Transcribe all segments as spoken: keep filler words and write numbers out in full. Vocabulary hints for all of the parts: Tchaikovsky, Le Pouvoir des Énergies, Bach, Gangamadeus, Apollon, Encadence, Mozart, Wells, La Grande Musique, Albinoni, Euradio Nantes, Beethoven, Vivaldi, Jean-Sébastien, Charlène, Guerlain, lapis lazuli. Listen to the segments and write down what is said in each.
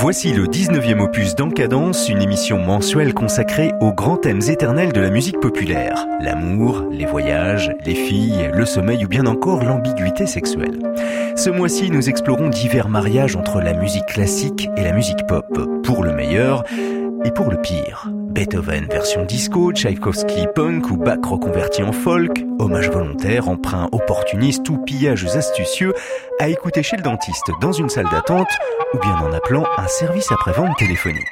Voici le dix-neuvième opus d'Encadence, une émission mensuelle consacrée aux grands thèmes éternels de la musique populaire. L'amour, les voyages, les filles, le sommeil ou bien encore l'ambiguïté sexuelle. Ce mois-ci, nous explorons divers mariages entre la musique classique et la musique pop, pour le meilleur et pour le pire. Beethoven version disco, Tchaikovsky punk ou Bach reconverti en folk, hommage volontaire, emprunt opportuniste ou pillages astucieux, à écouter chez le dentiste dans une salle d'attente ou bien en appelant un service après-vente téléphonique.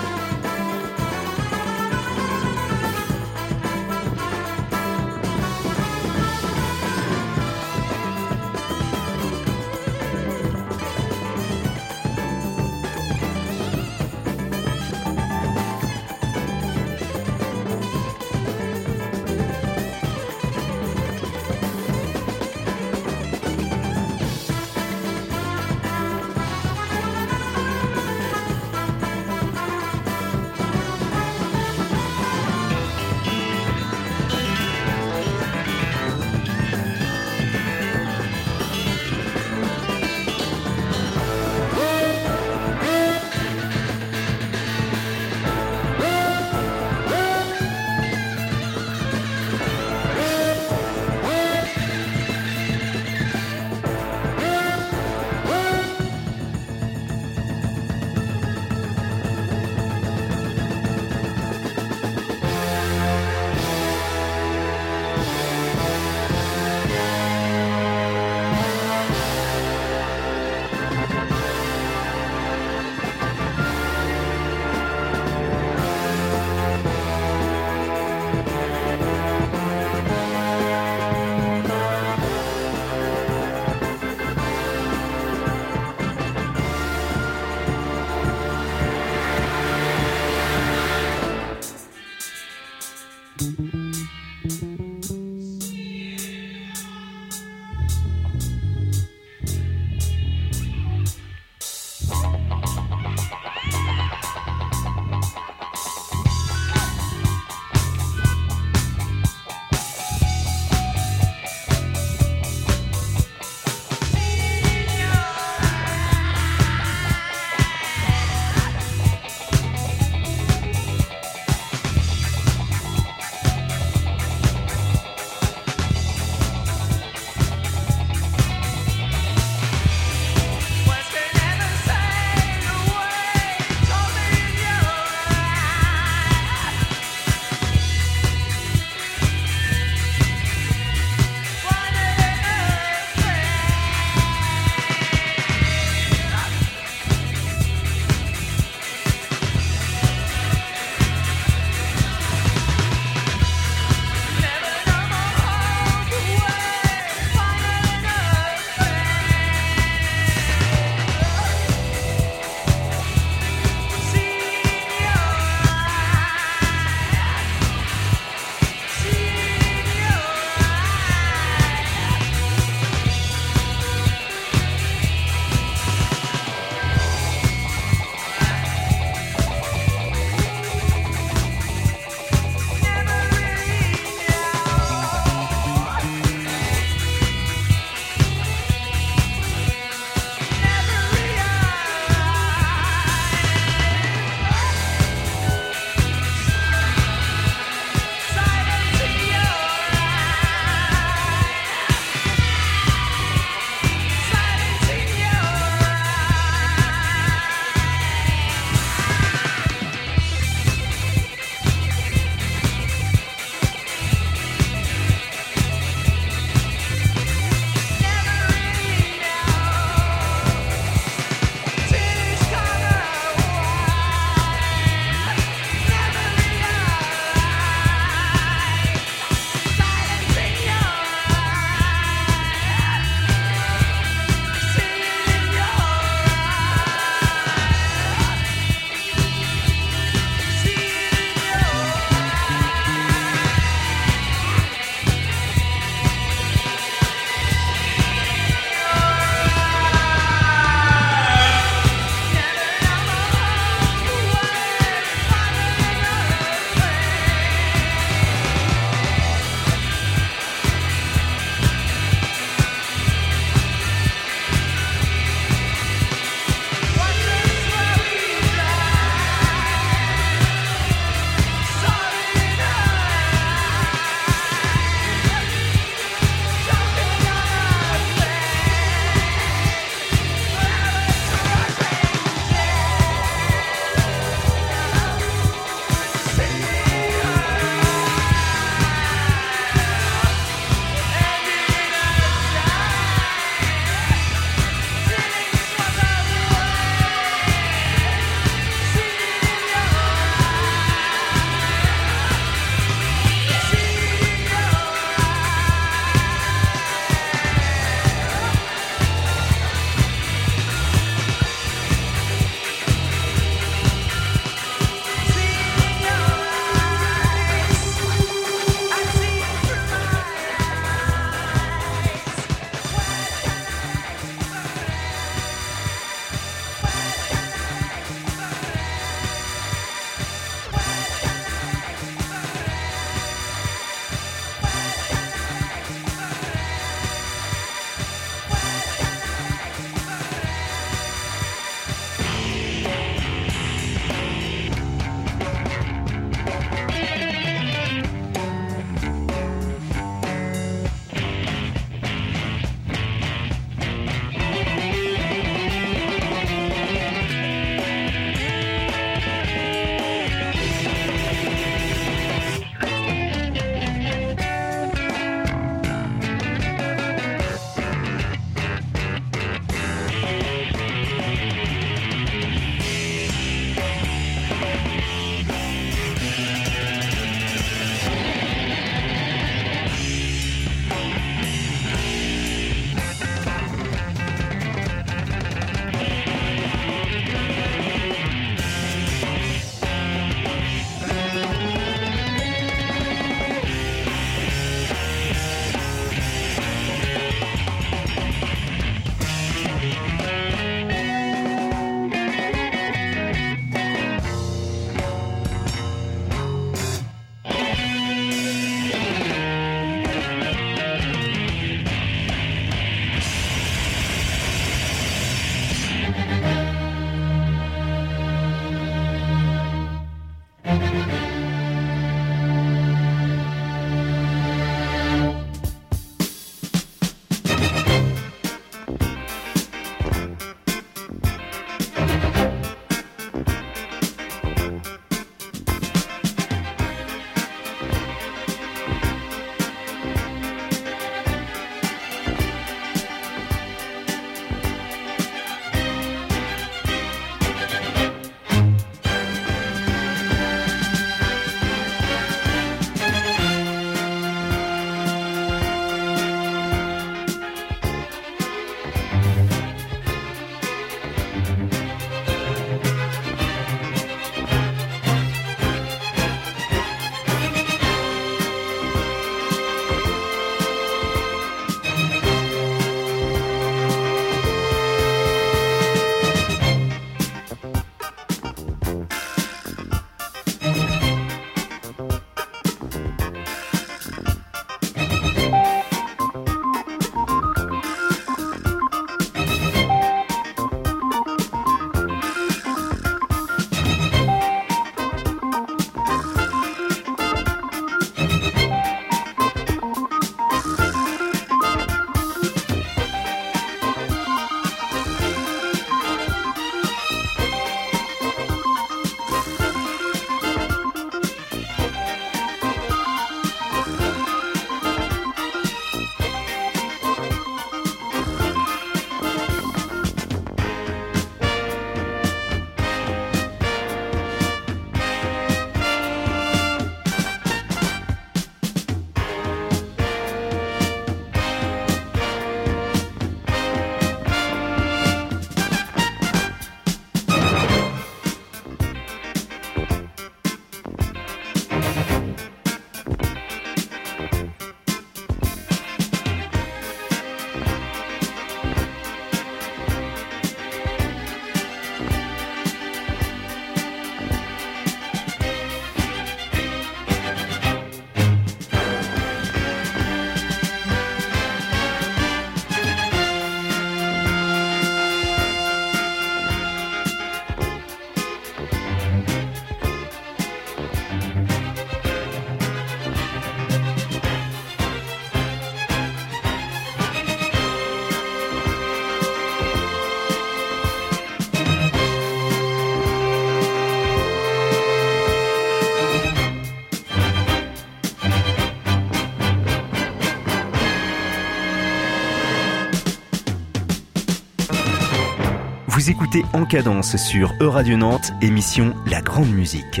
Vous écoutez Encadence sur Euradio Nantes, émission La Grande Musique.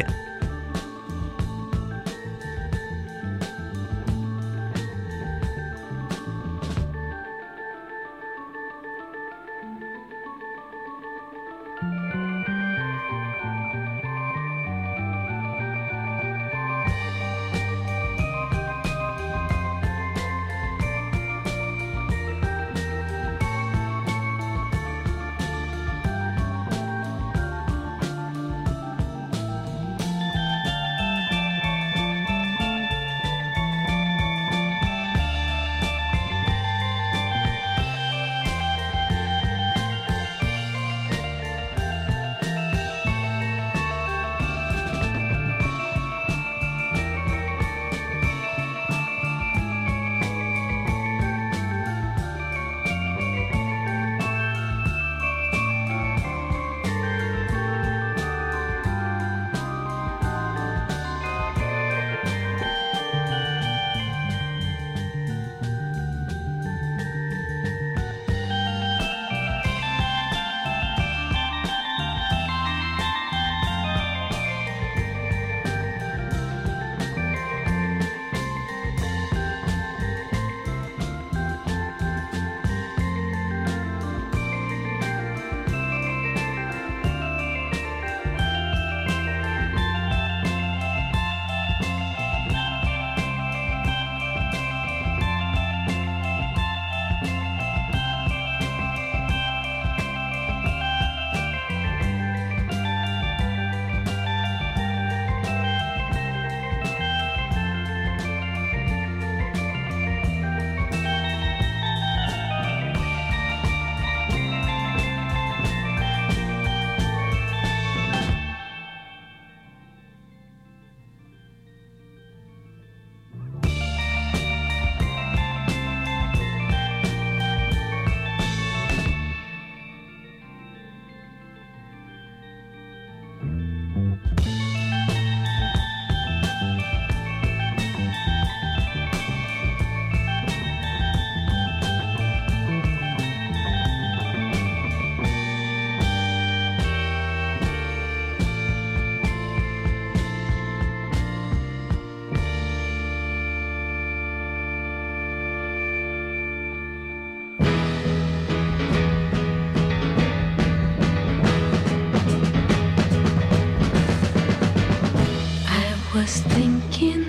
Was thinking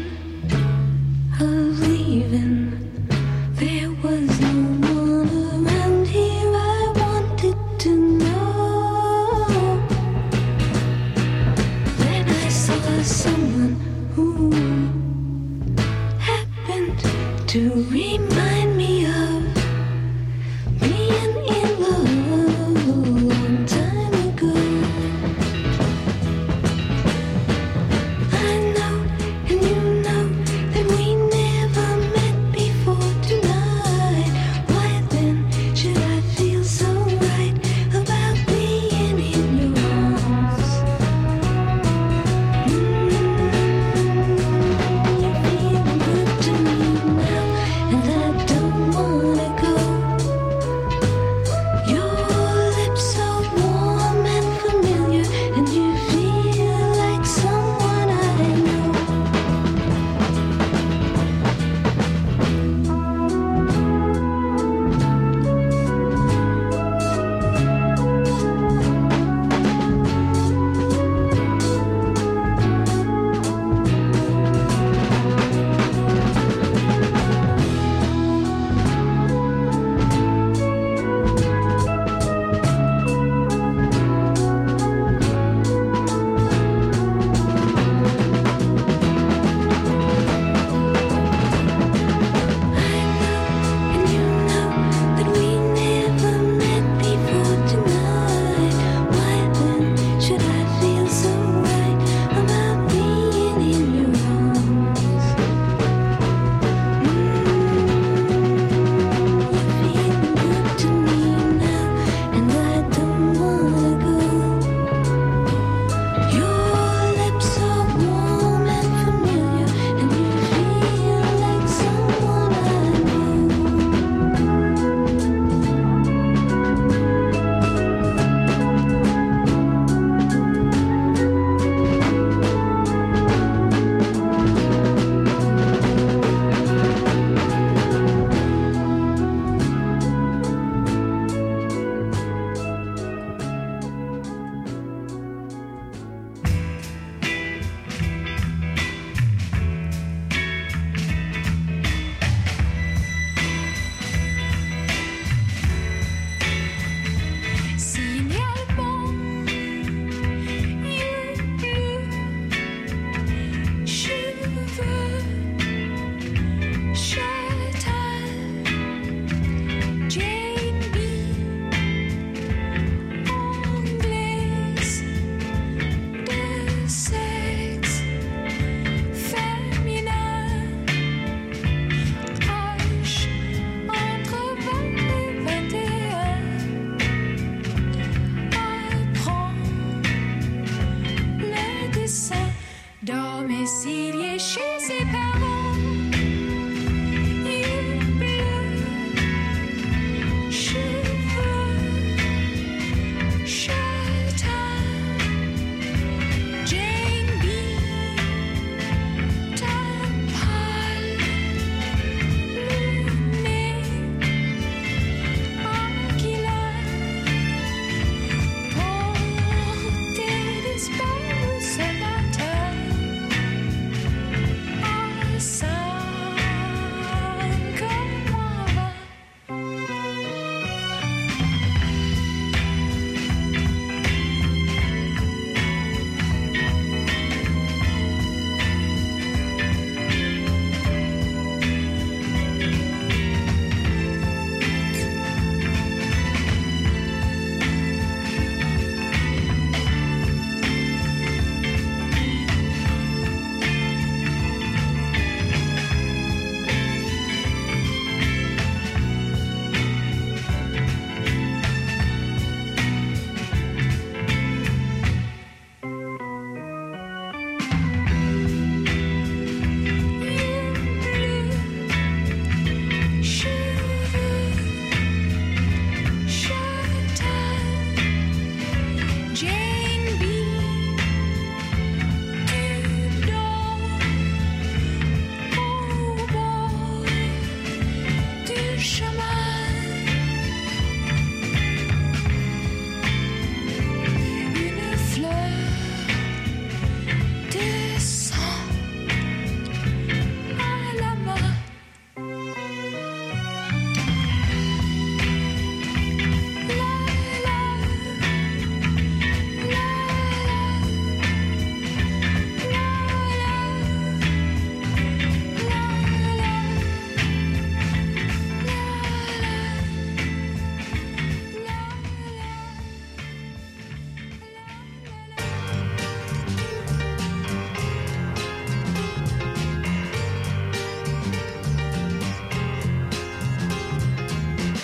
of leaving. There was no one around here. I wanted to know. Then I saw someone who happened to remind me of being in love a long time ago. And I don't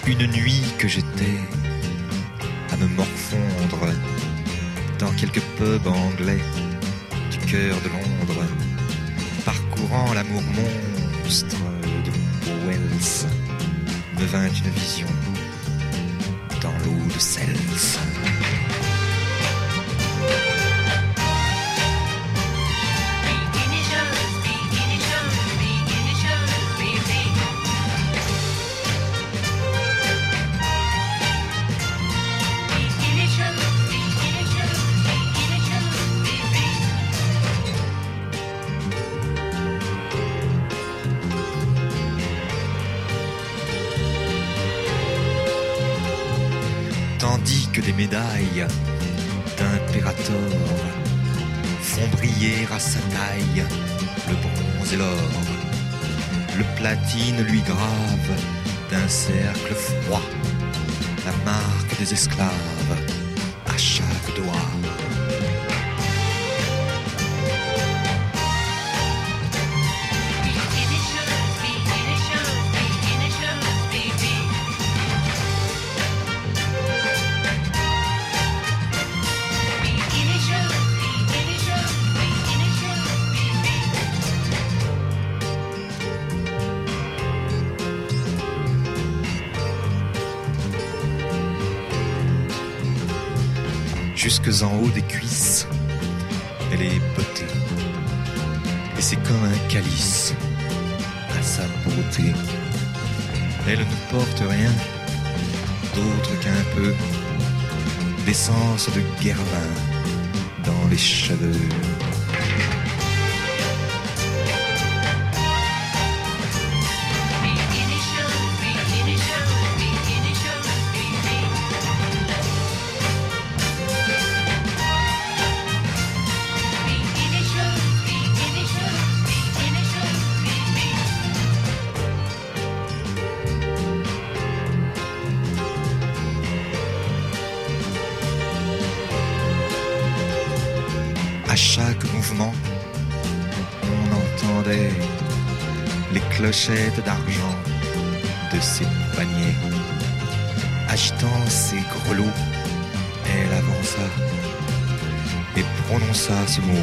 une nuit que j'étais à me morfondre dans quelques pubs anglais du cœur de Londres, parcourant l'amour monstre de Wells, me vint une vision dans l'eau de Seltz. Tandis que des médailles d'impérator font briller à sa taille le bronze et l'or. Le platine lui grave d'un cercle froid la marque des esclaves à chaque doigt. Jusque en haut des cuisses, elle est potée, et c'est comme un calice à sa beauté. Elle ne porte rien d'autre qu'un peu d'essence de Guerlain dans les cheveux. À chaque mouvement, on entendait les clochettes d'argent de ses paniers. Agitant ses grelots, elle avança et prononça ce mot.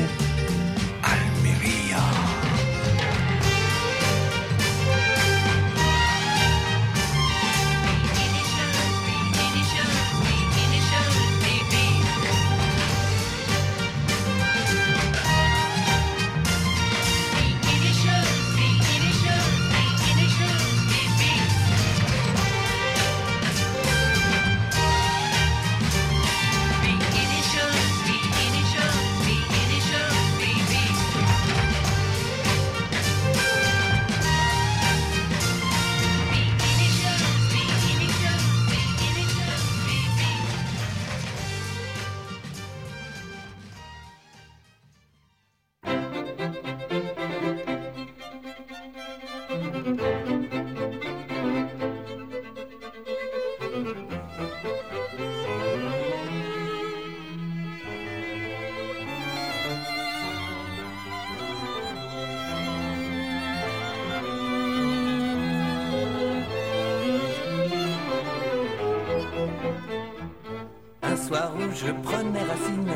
Où je prenais racine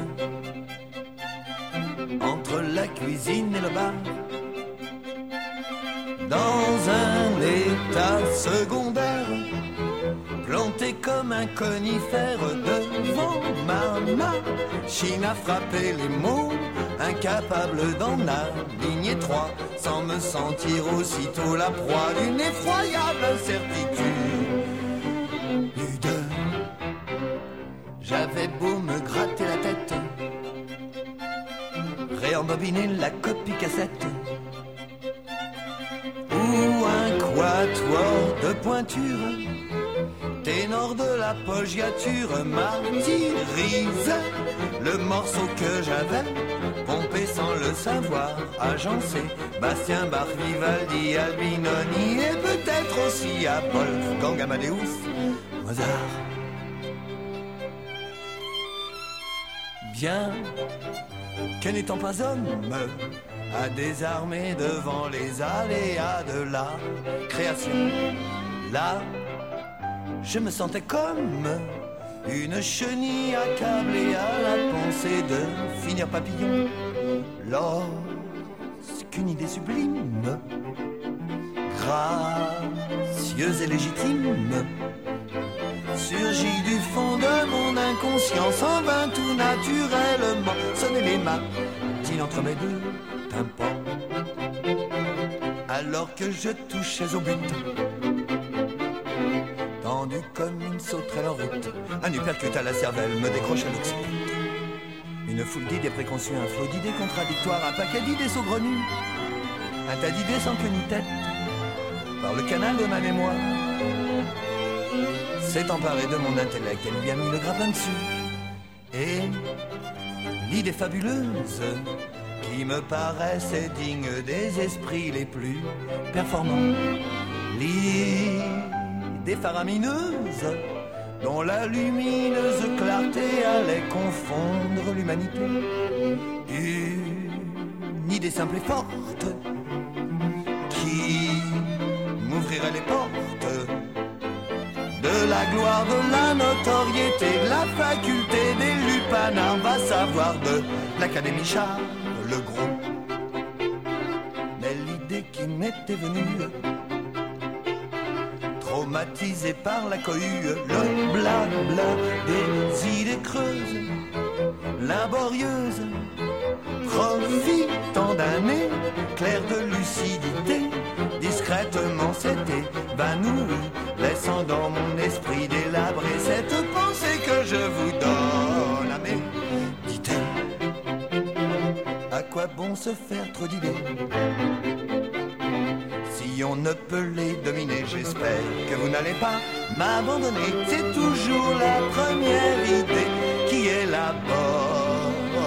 entre la cuisine et le bar, dans un état secondaire, planté comme un conifère devant ma machine à frapper les mots, incapable d'en aligner trois, sans me sentir aussitôt la proie d'une effroyable certitude. J'avais beau me gratter la tête, réembobiner la copie cassette, ou un quatuor de pointure, ténor de la poggiature martyrisait le morceau que j'avais pompé sans le savoir, agencé, Bastien, Bach, Vivaldi, Albinoni et peut-être aussi Apollon, Gangamadeus, Mozart. Bien que n'étant pas homme à désarmer devant les aléas de la création, la je me sentais comme une chenille accablée à la pensée de finir papillon. Lorsqu'une idée sublime, gracieuse et légitime, surgit du fond de mon inconscient, en vain tout naturellement, sonnez les matines entre mes deux tympans, alors que je touchais au but, tendu comme une sauterelle en route, un uppercut à la cervelle me décrochait l'occident. Une foule d'idées préconçues, un flot d'idées contradictoires, un paquet d'idées saugrenues, un tas d'idées sans queue ni tête, par le canal de ma mémoire, s'est emparée de mon intellect, elle lui a mis le grappin dessus. Et l'idée fabuleuse qui me paraissait digne des esprits les plus performants, l'idée faramineuse dont la lumineuse clarté allait confondre l'humanité, une idée simple et forte qui m'ouvrirait les portes de la gloire, de la notoriété, de la faculté des lupanards, va savoir de l'Académie Charles le Gros. Mais l'idée qui m'était venue, traumatisée par la cohue, le blabla des idées creuses, laborieuses, profitant d'un éclair de lucidité, discrètement s'était évanouie, laissant dans mon esprit délabré cette pensée que je vous donne à méditer. À quoi bon se faire trop d'idées si on ne peut les dominer? J'espère que vous n'allez pas m'abandonner, c'est toujours la première idée qui est la bonne.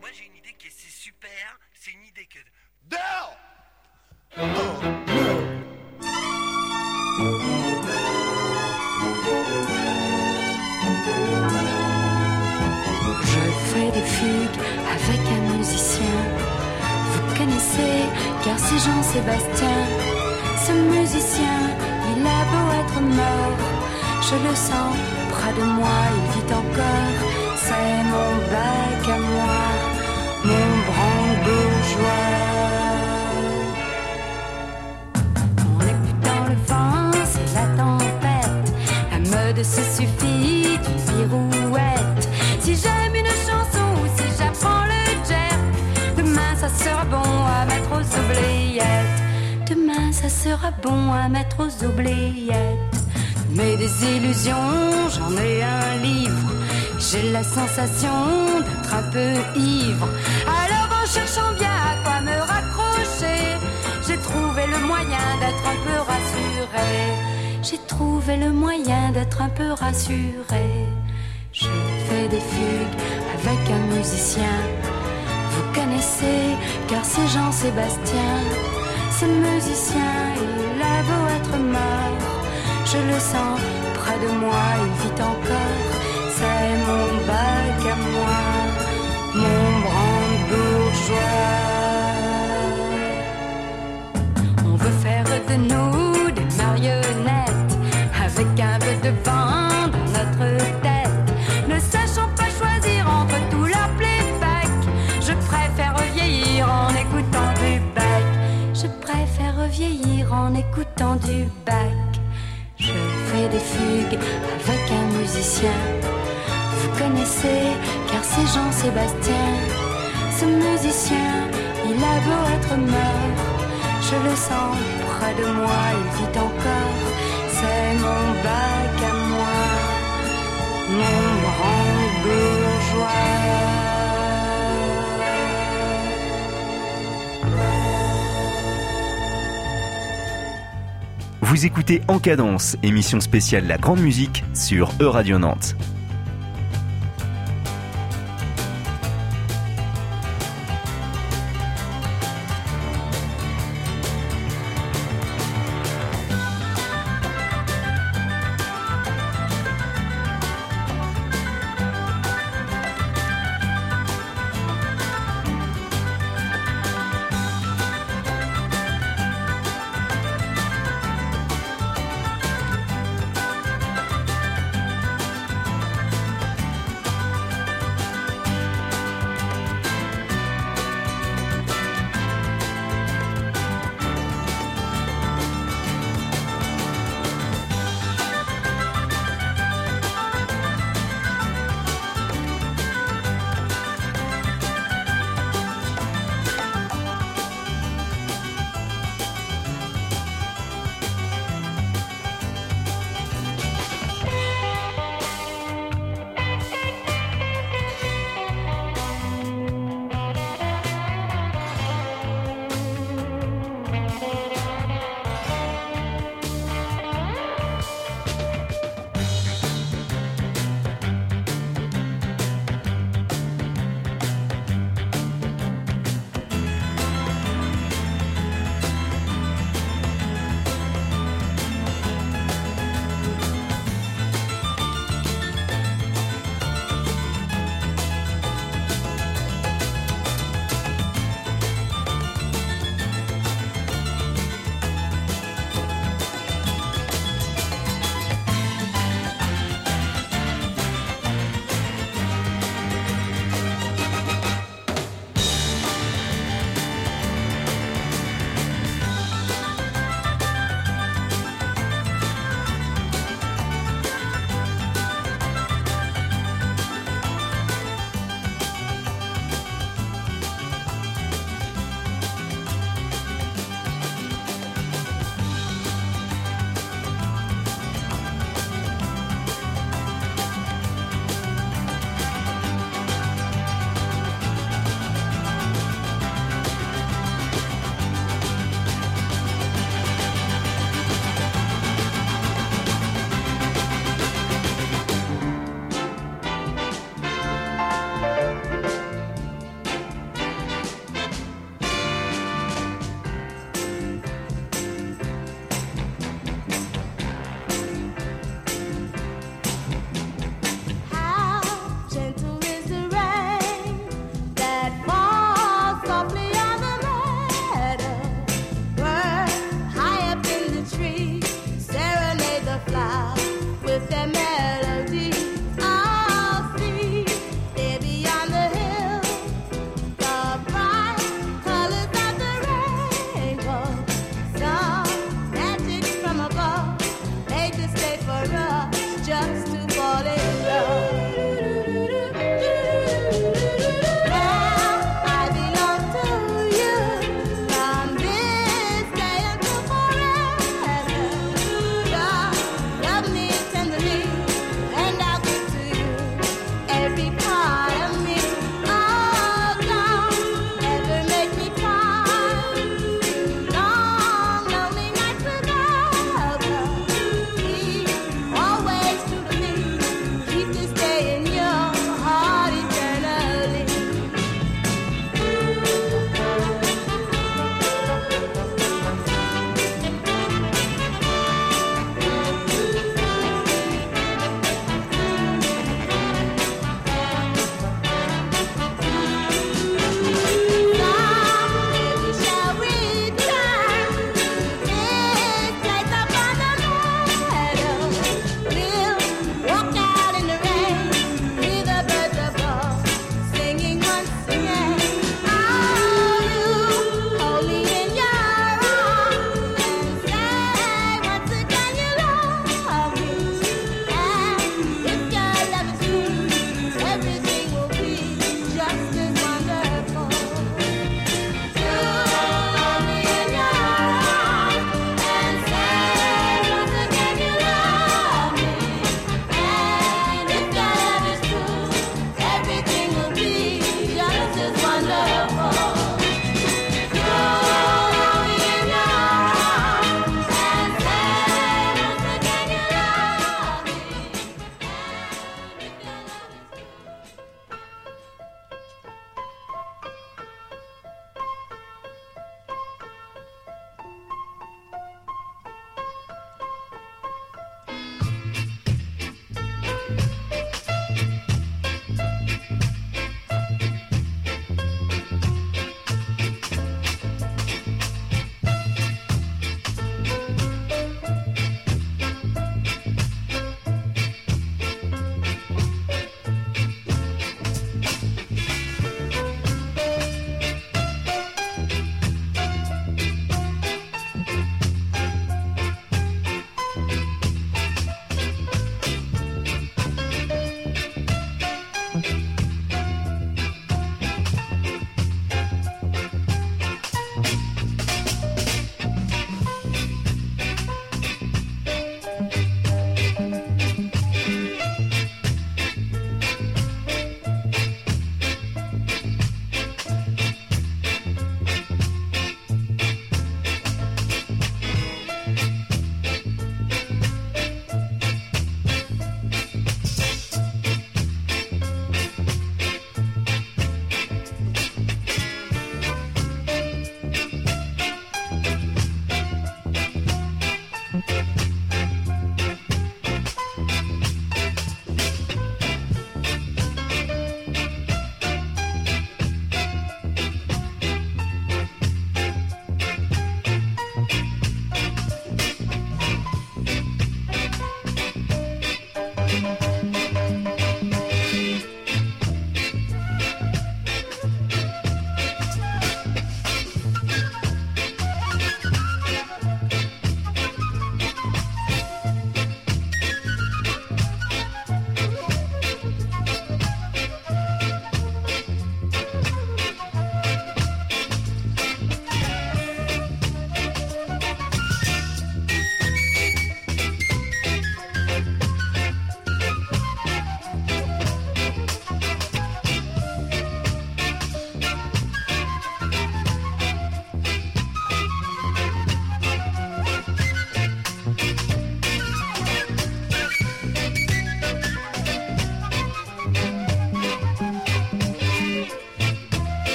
Moi j'ai une idée qui est super, c'est une idée que... Dehors oh. Des fugues avec un musicien, vous connaissez car c'est Jean-Sébastien. Ce musicien, il a beau être mort, je le sens près de moi, il vit encore. C'est mon Bach à moi, mon brandebourgeois. En écoutant le vent, c'est la tempête, la mode se suffit d'une pirouette. Si j'aime une chanson ou si j'apprends le jerk, demain ça sera bon à mettre aux oubliettes. Demain ça sera bon à mettre aux oubliettes. Mais des illusions, j'en ai un livre. J'ai la sensation d'être un peu ivre. Alors en cherchant bien à quoi me raccrocher, j'ai trouvé le moyen d'être un peu rassurée. J'ai trouvé le moyen d'être un peu rassurée. Je fais des fugues avec un musicien, vous connaissez car c'est Jean-Sébastien. Ce musicien, il a beau être mort, je le sens près de moi, il vit encore. C'est mon Bach à moi, mon brandebourgeois. On veut faire de nous des marionnettes, avec un peu de vent dans notre tête, sachant pas choisir entre tout la playback. Je préfère vieillir en écoutant du Bach. Je préfère vieillir en écoutant du Bach. Je fais des fugues avec un musicien, vous connaissez car c'est Jean-Sébastien. Ce musicien, il a beau être mort, je le sens près de moi, il vit encore. C'est mon Bach à moi, mon brandebourgeois. Vous écoutez Encadence, émission spéciale La Grande Musique sur Euradio Nantes.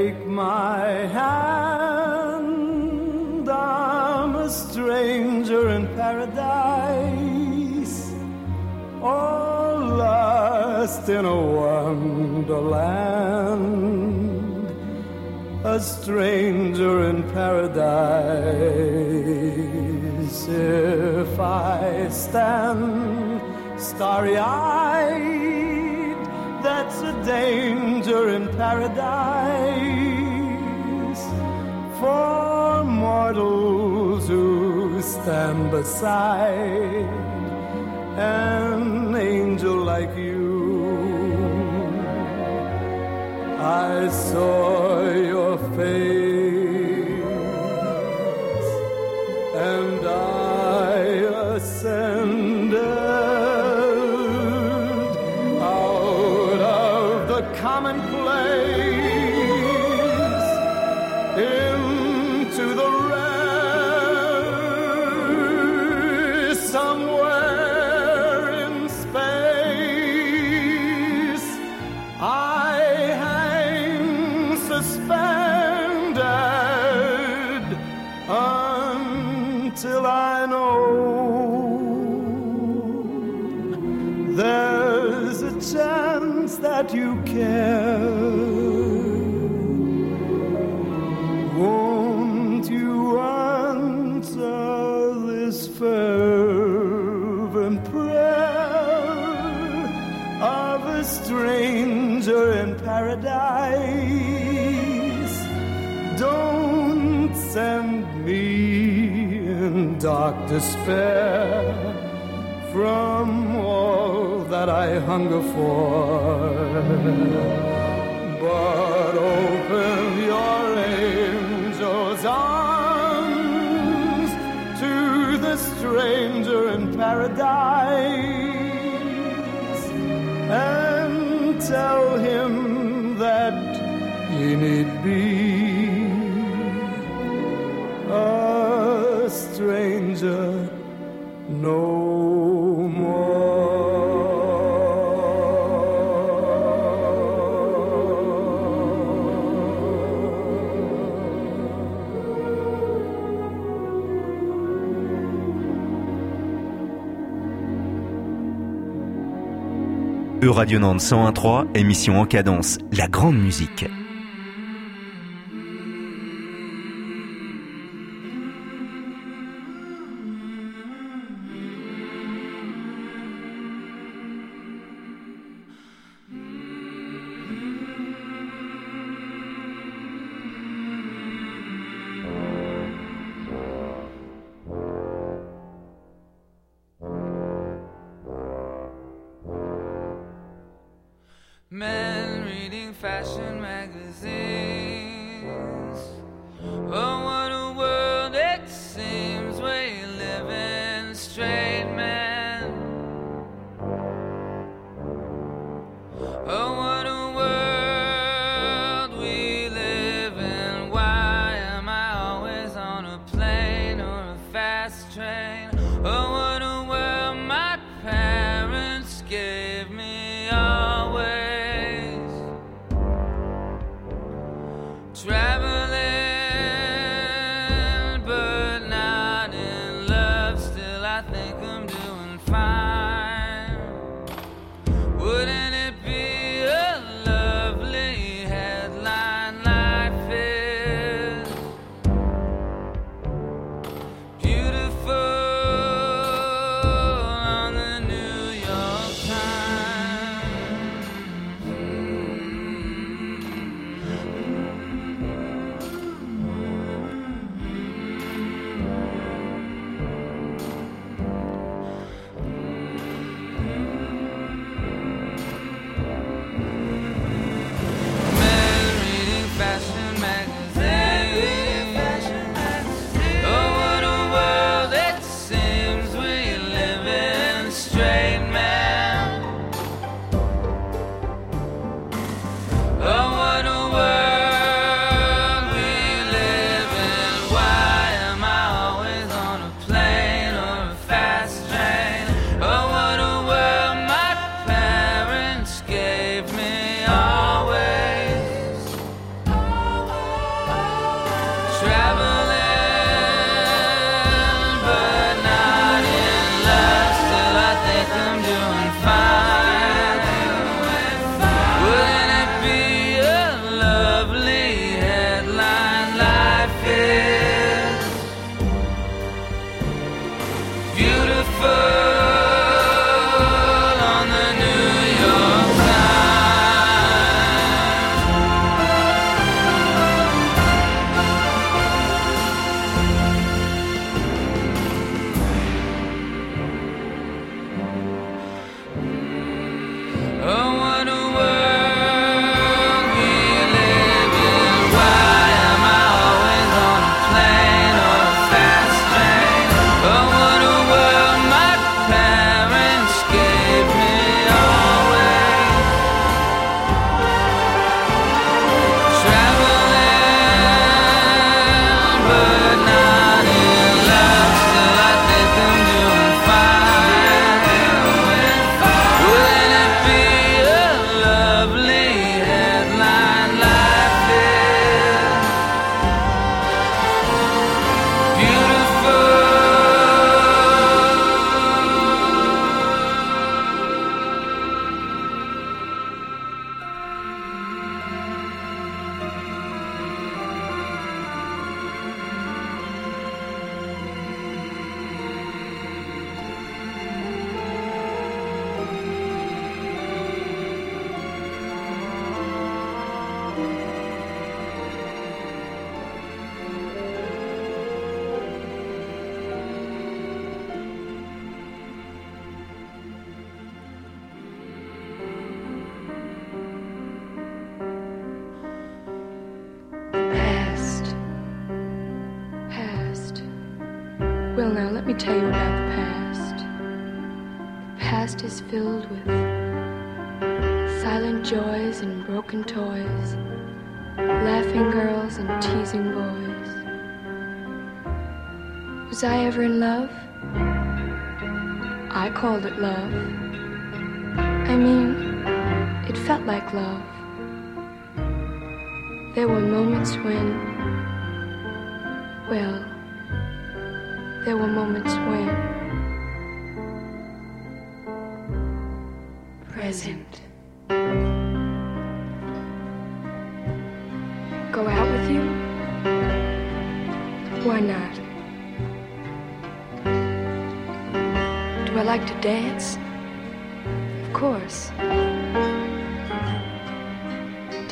Take my hand, I'm a stranger in paradise, all lost in a wonderland, a stranger in paradise. If I stand starry-eyed, that's a danger in paradise for mortals who stand beside an angel like you. I saw your face and I ascended commonplace into the rare, somewhere in space I hang suspended until I know there's a chance that you care. Won't you answer this fervent prayer of a stranger in paradise? Don't send me in dark despair from all that I hunger for, but open your angel's arms to the stranger in paradise, and tell him that he need be a stranger no. Euradio Nantes cent un point trois, émission Encadence, la grande musique. Men reading fashion magazines. Oh, what a world it seems we live in, straight men. Oh, what a world we live in. Why am I always on a plane or a fast train? Oh, what a world my parents gave me always. Traveling, but not in love. Still, I think I'm doing fine. Wouldn't it be a lovely headline? Life is beautiful on the New York Times. Mm-hmm. Well, now, let me tell you about the past. The past is filled with silent joys and broken toys, laughing girls and teasing boys. Was I ever in love? I called it love. I mean, it felt like love. There were moments when, well, there were moments when present. Go out with you? Why not? Do I like to dance? Of course.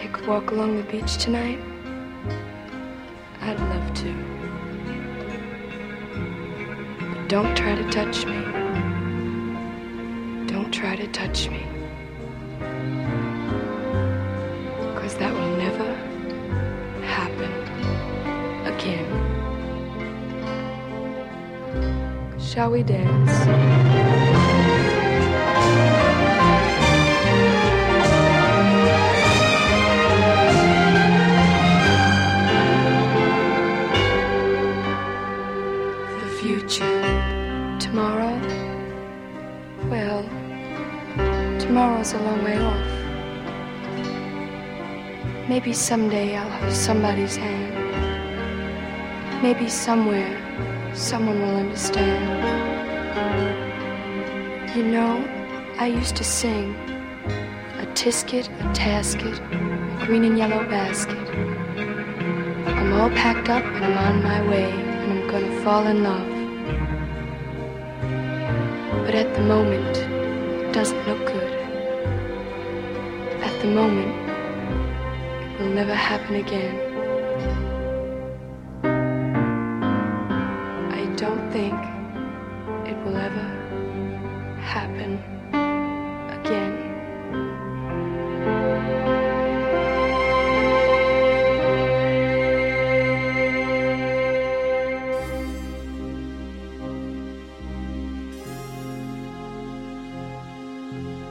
Take a walk along the beach tonight? I'd love to. But don't try to touch me. Don't try to touch me. Because that will never happen again. Shall we dance? Tomorrow? Well, tomorrow's a long way off. Maybe someday I'll hold somebody's hand. Maybe somewhere someone will understand. You know, I used to sing a tisket, a tasket, a green and yellow basket. I'm all packed up and I'm on my way, and I'm gonna fall in love. But at the moment, it doesn't look good. At the moment, it will never happen again. I don't think it will ever happen again. Thank you.